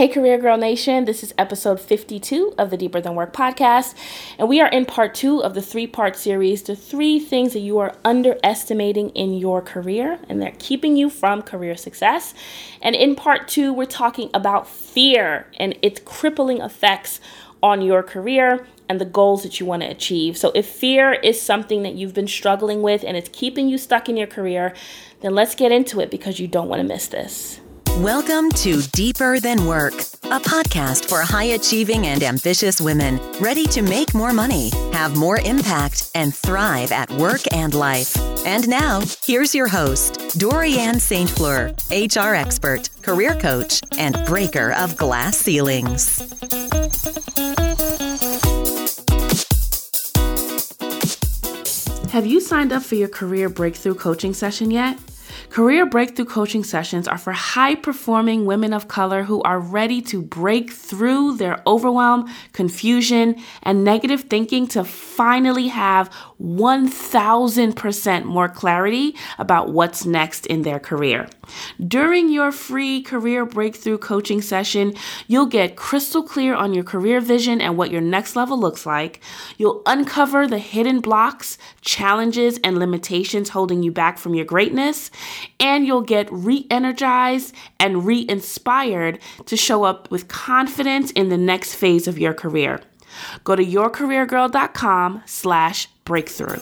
Hey, Career Girl Nation. This is episode 52 of the Deeper Than Work podcast, and we are in part 2 of the 3-part series, the 3 things that you are underestimating in your career, and they're keeping you from career success. And in part 2, we're talking about fear and its crippling effects on your career and the goals that you want to achieve. So if fear is something that you've been struggling with and it's keeping you stuck in your career, then let's get into it because you don't want to miss this. Welcome to Deeper Than Work, a podcast for high-achieving and ambitious women ready to make more money, have more impact, and thrive at work and life. And now, here's your host, Dorianne Saint-Fleur, HR expert, career coach, and breaker of glass ceilings. Have you signed up for your Career Breakthrough Coaching session yet? Career Breakthrough Coaching Sessions are for high-performing women of color who are ready to break through their overwhelm, confusion, and negative thinking to finally have 1,000% more clarity about what's next in their career. During your free Career Breakthrough Coaching Session, you'll get crystal clear on your career vision and what your next level looks like. You'll uncover the hidden blocks, challenges, and limitations holding you back from your greatness. And you'll get re-energized and re-inspired to show up with confidence in the next phase of your career. Go to yourcareergirl.com/breakthrough.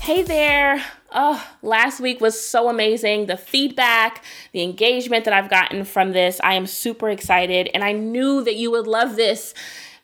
Hey there. Oh, last week was so amazing. The feedback, the engagement that I've gotten from this, I am super excited. And I knew that you would love this,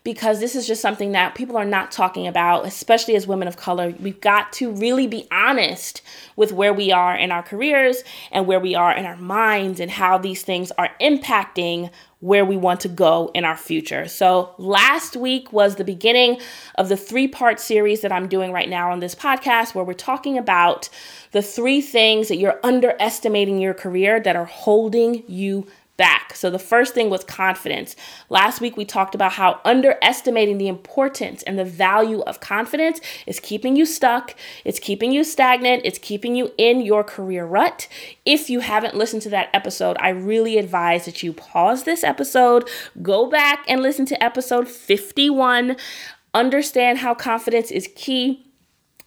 because this is just something that people are not talking about, especially as women of color. We've got to really be honest with where we are in our careers and where we are in our minds and how these things are impacting where we want to go in our future. So last week was the beginning of the 3-part series that I'm doing right now on this podcast, where we're talking about the 3 things that you're underestimating your career that are holding you back. So the first thing was confidence. Last week, we talked about how underestimating the importance and the value of confidence is keeping you stuck. It's keeping you stagnant. It's keeping you in your career rut. If you haven't listened to that episode, I really advise that you pause this episode, go back and listen to episode 51, understand how confidence is key,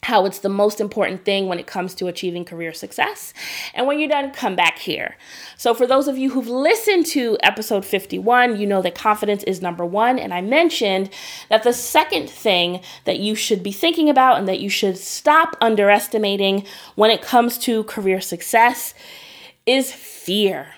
how it's the most important thing when it comes to achieving career success. And when you're done, come back here. So for those of you who've listened to episode 51, you know that confidence is number 1. And I mentioned that the second thing that you should be thinking about and that you should stop underestimating when it comes to career success is fear.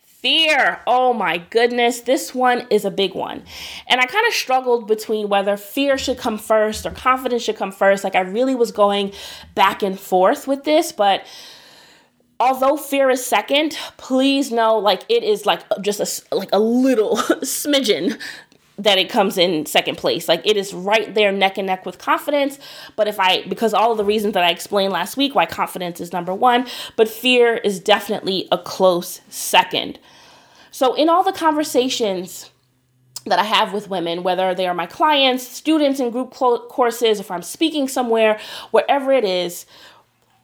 Fear. Oh my goodness. This one is a big one. And I kind of struggled between whether fear should come first or confidence should come first. Like, I really was going back and forth with this, but although fear is second, please know, like, it is like just a little smidgen that it comes in second place. Like, it is right there neck and neck with confidence. But because all of the reasons that I explained last week why confidence is number 1, but fear is definitely a close second. So in all the conversations that I have with women, whether they are my clients, students in group courses, if I'm speaking somewhere, wherever it is,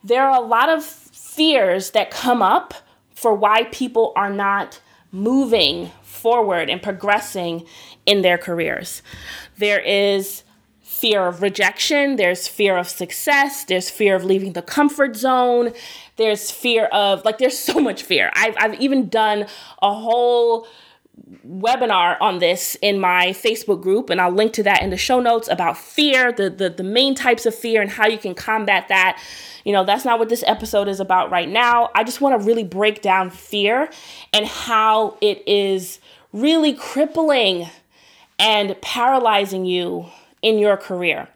there are a lot of fears that come up for why people are not moving forward and progressing in their careers. There is fear of rejection. There's fear of success. There's fear of leaving the comfort zone. There's fear of, like, there's so much fear. I've even done a whole webinar on this in my Facebook group, and I'll link to that in the show notes, about fear, the main types of fear and how you can combat that. You know, that's not what this episode is about right now. I just want to really break down fear and how it is really crippling and paralyzing you in your career.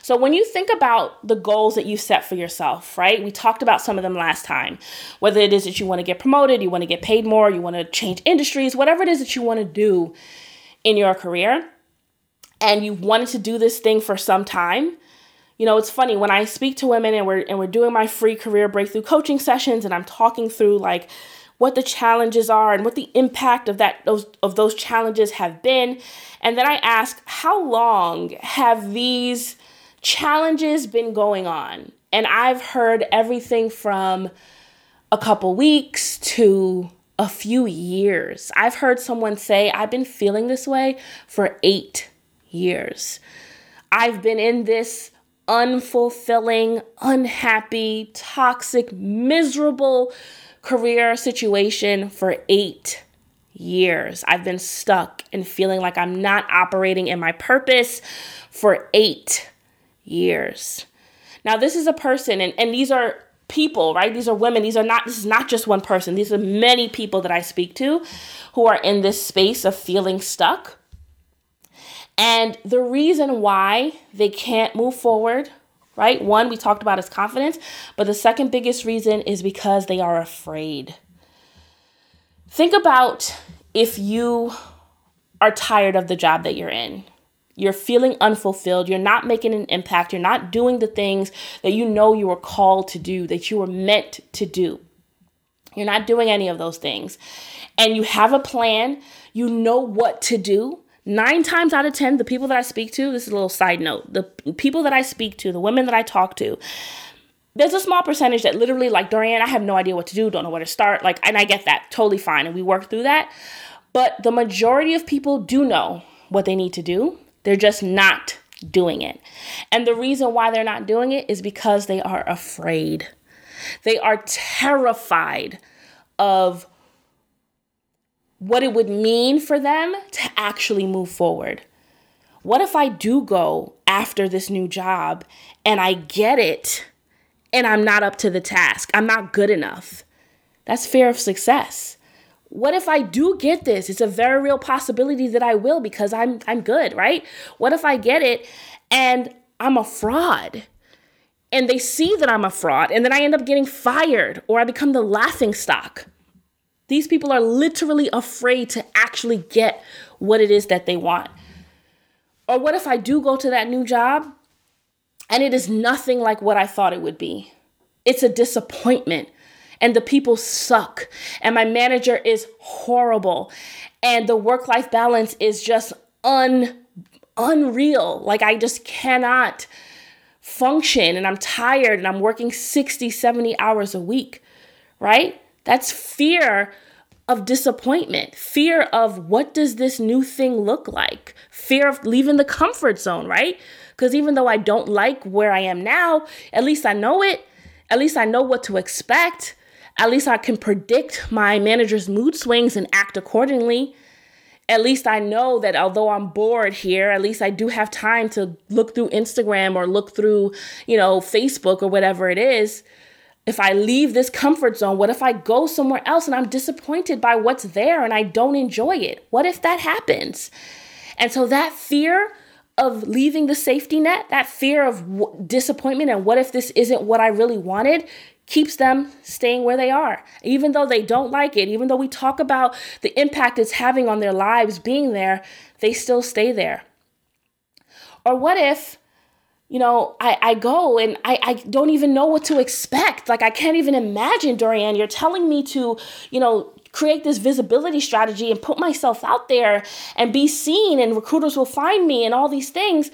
So when you think about the goals that you set for yourself, right? We talked about some of them last time, whether it is that you want to get promoted, you want to get paid more, you want to change industries, whatever it is that you want to do in your career, and you wanted to do this thing for some time. You know, it's funny when I speak to women and we're doing my free Career Breakthrough Coaching sessions, and I'm talking through, like, what the challenges are and what the impact of those challenges have been. And then I ask, how long have these challenges been going on. And I've heard everything from a couple weeks to a few years. I've heard someone say, I've been feeling this way for 8 years. I've been in this unfulfilling, unhappy, toxic, miserable career situation for 8 years. I've been stuck and feeling like I'm not operating in my purpose for 8 years. Now, this is a person, and these are people, right? These are women. This is not just one person. These are many people that I speak to who are in this space of feeling stuck. And the reason why they can't move forward, right? One, we talked about is confidence, but the second biggest reason is because they are afraid. Think about if you are tired of the job that you're in. You're feeling unfulfilled. You're not making an impact. You're not doing the things that you know you were called to do, that you were meant to do. You're not doing any of those things. And you have a plan. You know what to do. 9 times out of 10, the people that I speak to, this is a little side note, the people that I speak to, the women that I talk to, there's a small percentage that literally like, Dorianne, I have no idea what to do. Don't know where to start. Like, and I get that. Totally fine. And we work through that. But the majority of people do know what they need to do. They're just not doing it. And the reason why they're not doing it is because they are afraid. They are terrified of what it would mean for them to actually move forward. What if I do go after this new job and I get it and I'm not up to the task? I'm not good enough. That's fear of success. What if I do get this? It's a very real possibility that I will because I'm good, right? What if I get it and I'm a fraud and they see that I'm a fraud and then I end up getting fired or I become the laughingstock? These people are literally afraid to actually get what it is that they want. Or what if I do go to that new job and it is nothing like what I thought it would be? It's a disappointment. And the people suck, and my manager is horrible, and the work-life balance is just unreal. Like, I just cannot function, and I'm tired, and I'm working 60, 70 hours a week, right? That's fear of disappointment, fear of what does this new thing look like, fear of leaving the comfort zone, right? Because even though I don't like where I am now, at least I know it. At least I know what to expect. At least I can predict my manager's mood swings and act accordingly. At least I know that although I'm bored here, at least I do have time to look through Instagram or look through, Facebook or whatever it is. If I leave this comfort zone, what if I go somewhere else and I'm disappointed by what's there and I don't enjoy it? What if that happens? And so that fear of leaving the safety net, that fear of disappointment and what if this isn't what I really wanted, keeps them staying where they are. Even though they don't like it, even though we talk about the impact it's having on their lives being there, they still stay there. Or what if, I go and I don't even know what to expect. Like, I can't even imagine, Dorianne, you're telling me to, create this visibility strategy and put myself out there and be seen and recruiters will find me and all these things,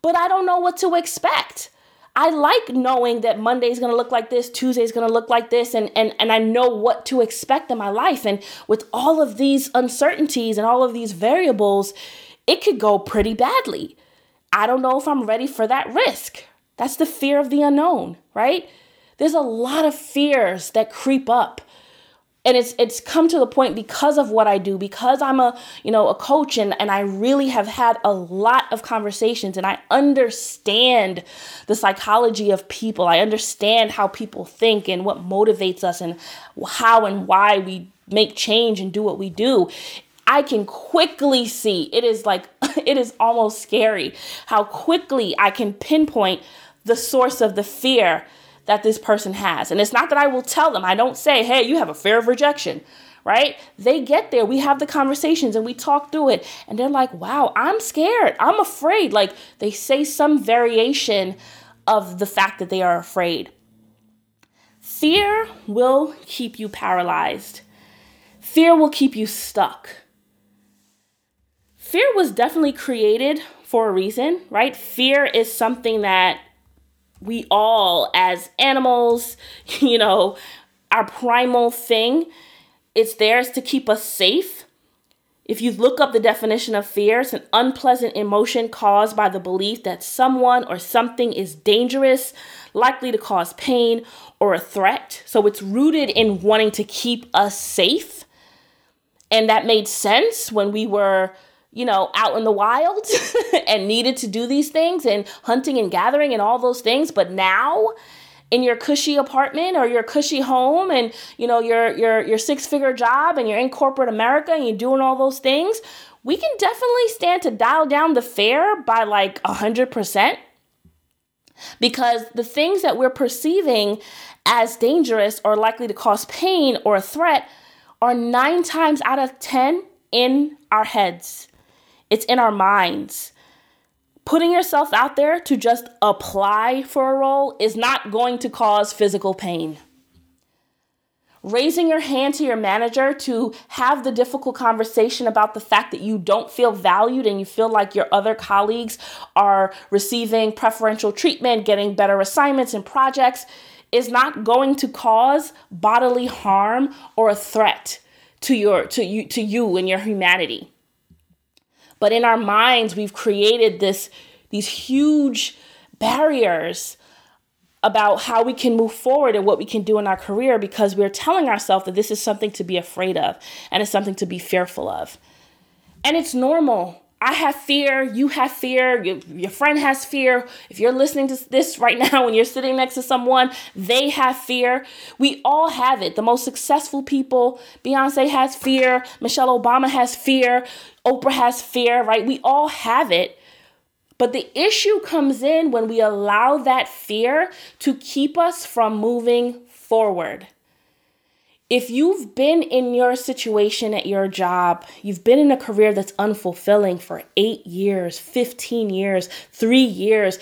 but I don't know what to expect. I like knowing that Monday's going to look like this, Tuesday's going to look like this, and I know what to expect in my life. And with all of these uncertainties and all of these variables, it could go pretty badly. I don't know if I'm ready for that risk. That's the fear of the unknown, right? There's a lot of fears that creep up. And it's come to the point because of what I do, because I'm a coach and I really have had a lot of conversations and I understand the psychology of people. I understand how people think and what motivates us and how and why we make change and do what we do. I can quickly see, it is almost scary how quickly I can pinpoint the source of the fear that this person has. And it's not that I will tell them. I don't say, hey, you have a fear of rejection, right? They get there. We have the conversations and we talk through it. And they're like, wow, I'm scared. I'm afraid. Like, they say some variation of the fact that they are afraid. Fear will keep you paralyzed. Fear will keep you stuck. Fear was definitely created for a reason, right? Fear is something that we all, as animals, you know, our primal thing, it's theirs to keep us safe. If you look up the definition of fear, it's an unpleasant emotion caused by the belief that someone or something is dangerous, likely to cause pain, or a threat. So it's rooted in wanting to keep us safe. And that made sense when we were, you know, out in the wild and needed to do these things and hunting and gathering and all those things. But now, in your cushy apartment or your cushy home and, you know, your six-figure job and you're in corporate America and you're doing all those things, we can definitely stand to dial down the fear by like 100%, because the things that we're perceiving as dangerous or likely to cause pain or a threat are 9 times out of 10 in our heads. It's in our minds. Putting yourself out there to just apply for a role is not going to cause physical pain. Raising your hand to your manager to have the difficult conversation about the fact that you don't feel valued and you feel like your other colleagues are receiving preferential treatment, getting better assignments and projects, is not going to cause bodily harm or a threat to you and your humanity. But in our minds, we've created these huge barriers about how we can move forward and what we can do in our career, because we're telling ourselves that this is something to be afraid of and it's something to be fearful of. And it's normal. I have fear. You have fear. Your friend has fear. If you're listening to this right now and you're sitting next to someone, they have fear. We all have it. The most successful people, Beyoncé has fear. Michelle Obama has fear. Oprah has fear, right? We all have it. But the issue comes in when we allow that fear to keep us from moving forward. If you've been in your situation at your job, you've been in a career that's unfulfilling for 8 years, 15 years, 3 years,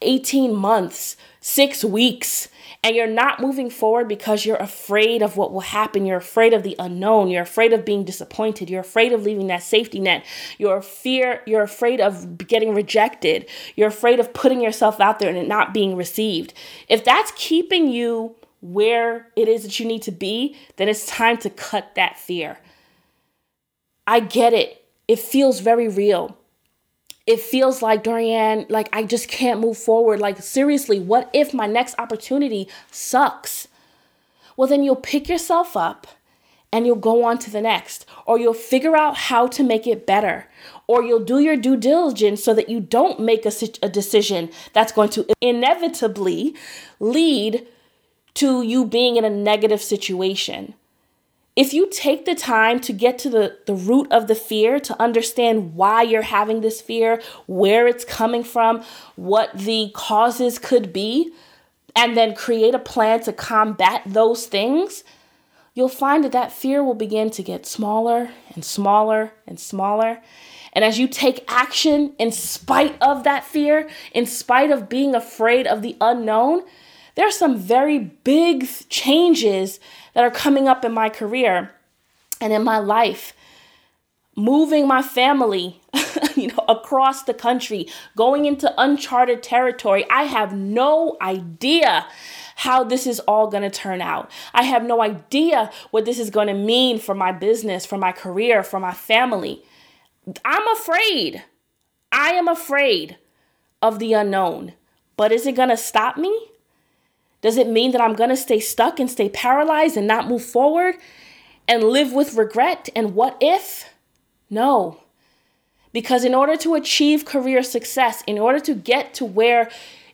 18 months, 6 weeks, and you're not moving forward because you're afraid of what will happen. You're afraid of the unknown. You're afraid of being disappointed. You're afraid of leaving that safety net. You're afraid of getting rejected. You're afraid of putting yourself out there and it not being received. If that's keeping you where it is that you need to be, then it's time to cut that fear. I get it. It feels very real. It feels like, Dorianne, like I just can't move forward. Like seriously, what if my next opportunity sucks? Well, then you'll pick yourself up and you'll go on to the next, or you'll figure out how to make it better, or you'll do your due diligence so that you don't make a decision that's going to inevitably lead to you being in a negative situation. If you take the time to get to the root of the fear, to understand why you're having this fear, where it's coming from, what the causes could be, and then create a plan to combat those things, you'll find that that fear will begin to get smaller and smaller and smaller. And as you take action in spite of that fear, in spite of being afraid of the unknown, there are some very big changes that are coming up in my career and in my life. Moving my family, across the country, going into uncharted territory. I have no idea how this is all going to turn out. I have no idea what this is going to mean for my business, for my career, for my family. I'm afraid. I am afraid of the unknown. But is it going to stop me? Does it mean that I'm going to stay stuck and stay paralyzed and not move forward and live with regret and what if? No. Because in order to achieve career success, in order to get to where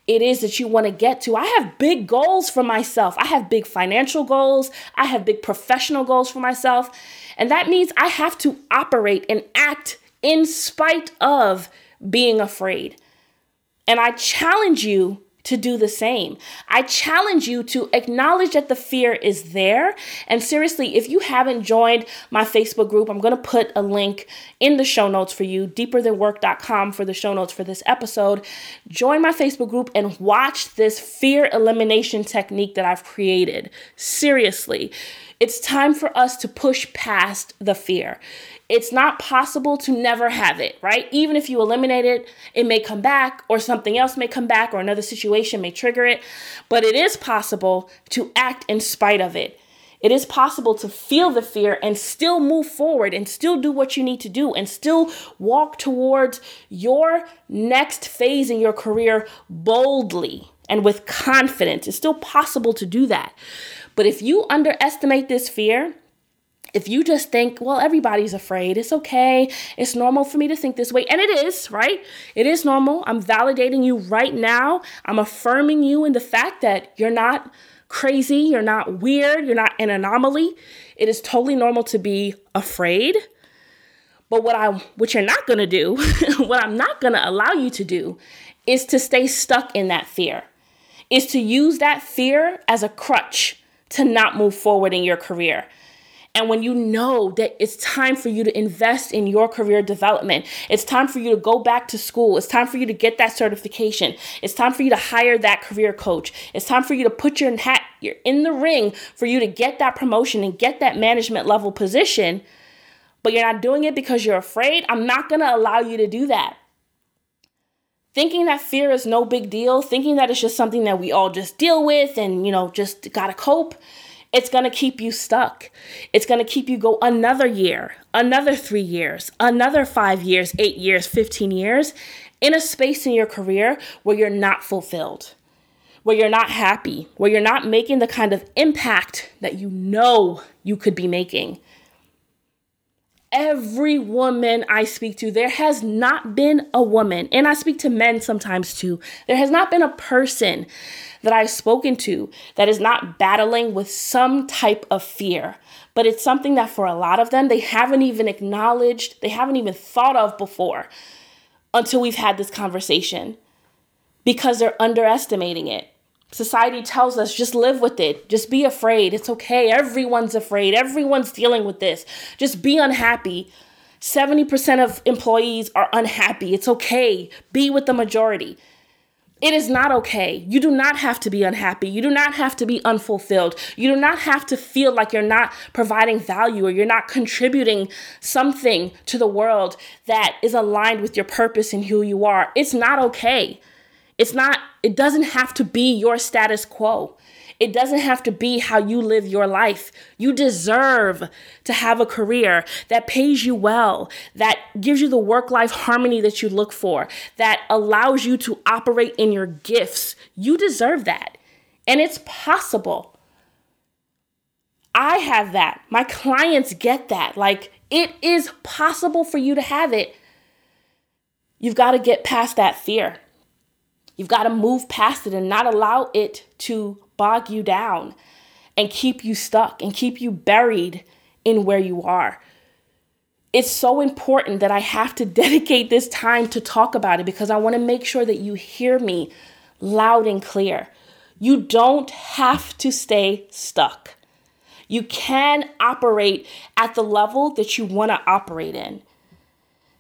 it is that you want to get to, I have big goals for myself. I have big financial goals. I have big professional goals for myself. And that means I have to operate and act in spite of being afraid. And I challenge you to do the same. I challenge you to acknowledge that the fear is there. And seriously, if you haven't joined my Facebook group, I'm going to put a link in the show notes for you, deeperthanwork.com, for the show notes for this episode. Join my Facebook group and watch this fear elimination technique that I've created. Seriously, It's time for us to push past the fear. It's not possible to never have it, right? Even if you eliminate it, it may come back, or something else may come back, or another situation may trigger it. But it is possible to act in spite of it. It is possible to feel the fear and still move forward and still do what you need to do and still walk towards your next phase in your career boldly and with confidence. It's still possible to do that. But if you underestimate this fear, if you just think, well, everybody's afraid, it's okay, it's normal for me to think this way, and it is, right? It is normal. I'm validating you right now. I'm affirming you in the fact that you're not crazy, you're not weird, you're not an anomaly. It is totally normal to be afraid. But what you're not going to do, what I'm not going to allow you to do is to stay stuck in that fear, is to use that fear as a crutch to not move forward in your career. And when you know that it's time for you to invest in your career development, it's time for you to go back to school, it's time for you to get that certification, it's time for you to hire that career coach, it's time for you to put your hat, you're in the ring for you to get that promotion and get that management level position, but you're not doing it because you're afraid, I'm not gonna allow you to do that. Thinking that fear is no big deal, thinking that it's just something that we all just deal with and, you know, just gotta cope, it's gonna keep you stuck. It's gonna keep you go another year, another 3 years, another 5 years, 8 years, 15 years in a space in your career where you're not fulfilled, where you're not happy, where you're not making the kind of impact that you know you could be making. Every woman I speak to, there has not been a woman, and I speak to men sometimes too, there has not been a person that I've spoken to that is not battling with some type of fear. But it's something that for a lot of them, they haven't even acknowledged, they haven't even thought of before until we've had this conversation, because they're underestimating it. Society tells us, just live with it. Just be afraid. It's okay. Everyone's afraid. Everyone's dealing with this. Just be unhappy. 70% of employees are unhappy. It's okay. Be with the majority. It is not okay. You do not have to be unhappy. You do not have to be unfulfilled. You do not have to feel like you're not providing value or you're not contributing something to the world that is aligned with your purpose and who you are. It's not okay. It doesn't have to be your status quo. It doesn't have to be how you live your life. You deserve to have a career that pays you well, that gives you the work-life harmony that you look for, that allows you to operate in your gifts. You deserve that. And it's possible. I have that. My clients get that. Like, it is possible for you to have it. You've got to get past that fear. You've got to move past it and not allow it to bog you down and keep you stuck and keep you buried in where you are. It's so important that I have to dedicate this time to talk about it, because I want to make sure that you hear me loud and clear. You don't have to stay stuck. You can operate at the level that you want to operate in.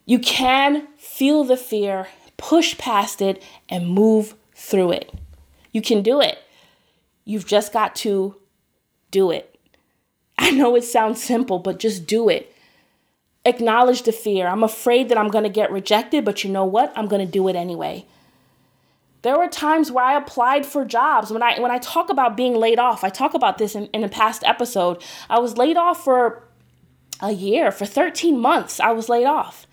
You can feel the fear, push past it, and move through it. You can do it. You've just got to do it. I know it sounds simple, but just do it. Acknowledge the fear. I'm afraid that I'm going to get rejected, but you know what? I'm going to do it anyway. There were times where I applied for jobs. When I talk about being laid off, I talk about this in a past episode. I was laid off for a year, for 13 months, I was laid off.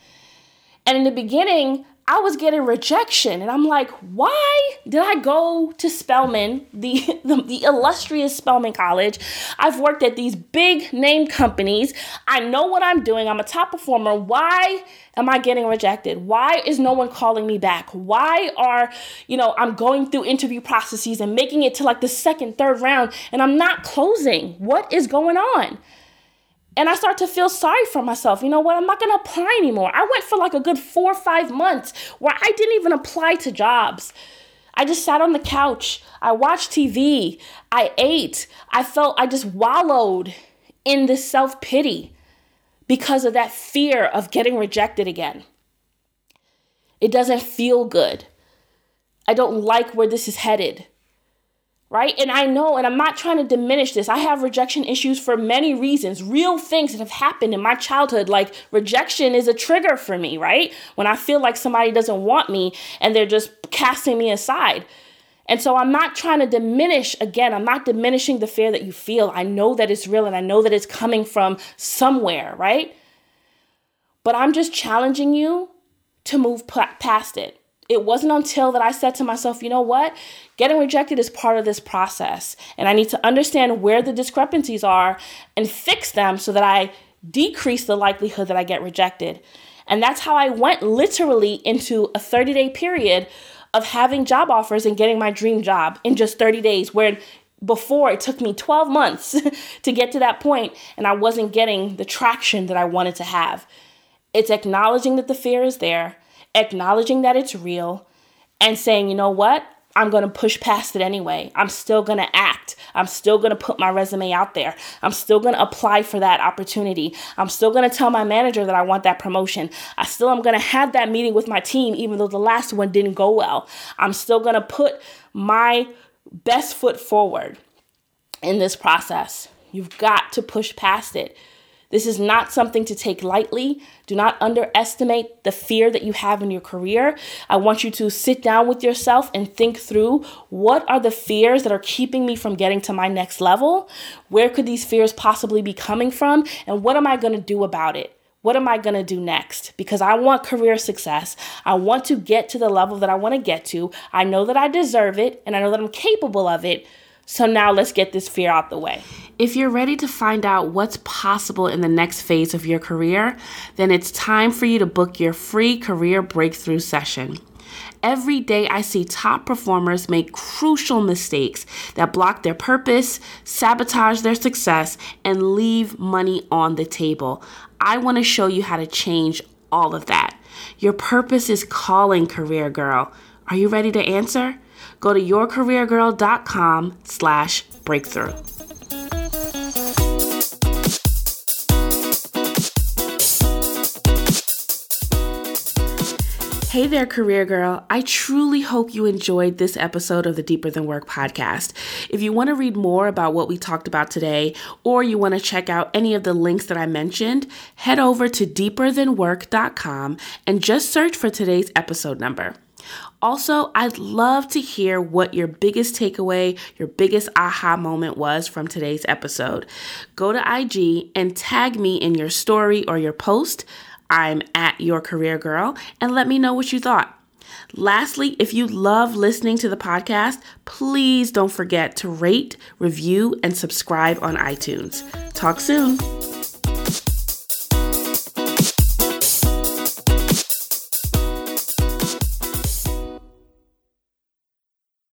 And in the beginning, I was getting rejection, and I'm like, why did I go to Spelman, the illustrious Spelman College? I've worked at these big name companies. I know what I'm doing. I'm a top performer. Why am I getting rejected? Why is no one calling me back? Why are, I'm going through interview processes and making it to like the second, third round, and I'm not closing? What is going on? And I start to feel sorry for myself. You know what? I'm not going to apply anymore. I went for like a good 4 or 5 months where I didn't even apply to jobs. I just sat on the couch. I watched TV. I ate. I just wallowed in this self-pity because of that fear of getting rejected again. It doesn't feel good. I don't like where this is headed. right? And I know, and I'm not trying to diminish this. I have rejection issues for many reasons, real things that have happened in my childhood. Like rejection is a trigger for me, right? When I feel like somebody doesn't want me and they're just casting me aside. And so I'm not trying to diminish, again, I'm not diminishing the fear that you feel. I know that it's real and I know that it's coming from somewhere, right? But I'm just challenging you to move past it. It wasn't until that I said to myself, you know what? Getting rejected is part of this process. And I need to understand where the discrepancies are and fix them so that I decrease the likelihood that I get rejected. And that's how I went literally into a 30-day period of having job offers and getting my dream job in just 30 days, where before it took me 12 months to get to that point, and I wasn't getting the traction that I wanted to have. It's acknowledging that the fear is there, acknowledging that it's real, and saying, you know what? I'm going to push past it anyway. I'm still going to act. I'm still going to put my resume out there. I'm still going to apply for that opportunity. I'm still going to tell my manager that I want that promotion. I still am going to have that meeting with my team, even though the last one didn't go well. I'm still going to put my best foot forward in this process. You've got to push past it. This is not something to take lightly. Do not underestimate the fear that you have in your career. I want you to sit down with yourself and think through, what are the fears that are keeping me from getting to my next level? Where could these fears possibly be coming from? And what am I going to do about it? What am I going to do next? Because I want career success. I want to get to the level that I want to get to. I know that I deserve it, and I know that I'm capable of it. So now let's get this fear out the way. If you're ready to find out what's possible in the next phase of your career, then it's time for you to book your free career breakthrough session. Every day I see top performers make crucial mistakes that block their purpose, sabotage their success, and leave money on the table. I want to show you how to change all of that. Your purpose is calling, career girl. Are you ready to answer? Go to yourcareergirl.com/breakthrough. Hey there, career girl. I truly hope you enjoyed this episode of the Deeper Than Work podcast. If you want to read more about what we talked about today, or you want to check out any of the links that I mentioned, head over to deeperthanwork.com and just search for today's episode number. Also, I'd love to hear what your biggest takeaway, your biggest aha moment was from today's episode. Go to IG and tag me in your story or your post. I'm at Your Career Girl, and let me know what you thought. Lastly, if you love listening to the podcast, please don't forget to rate, review, and subscribe on iTunes. Talk soon.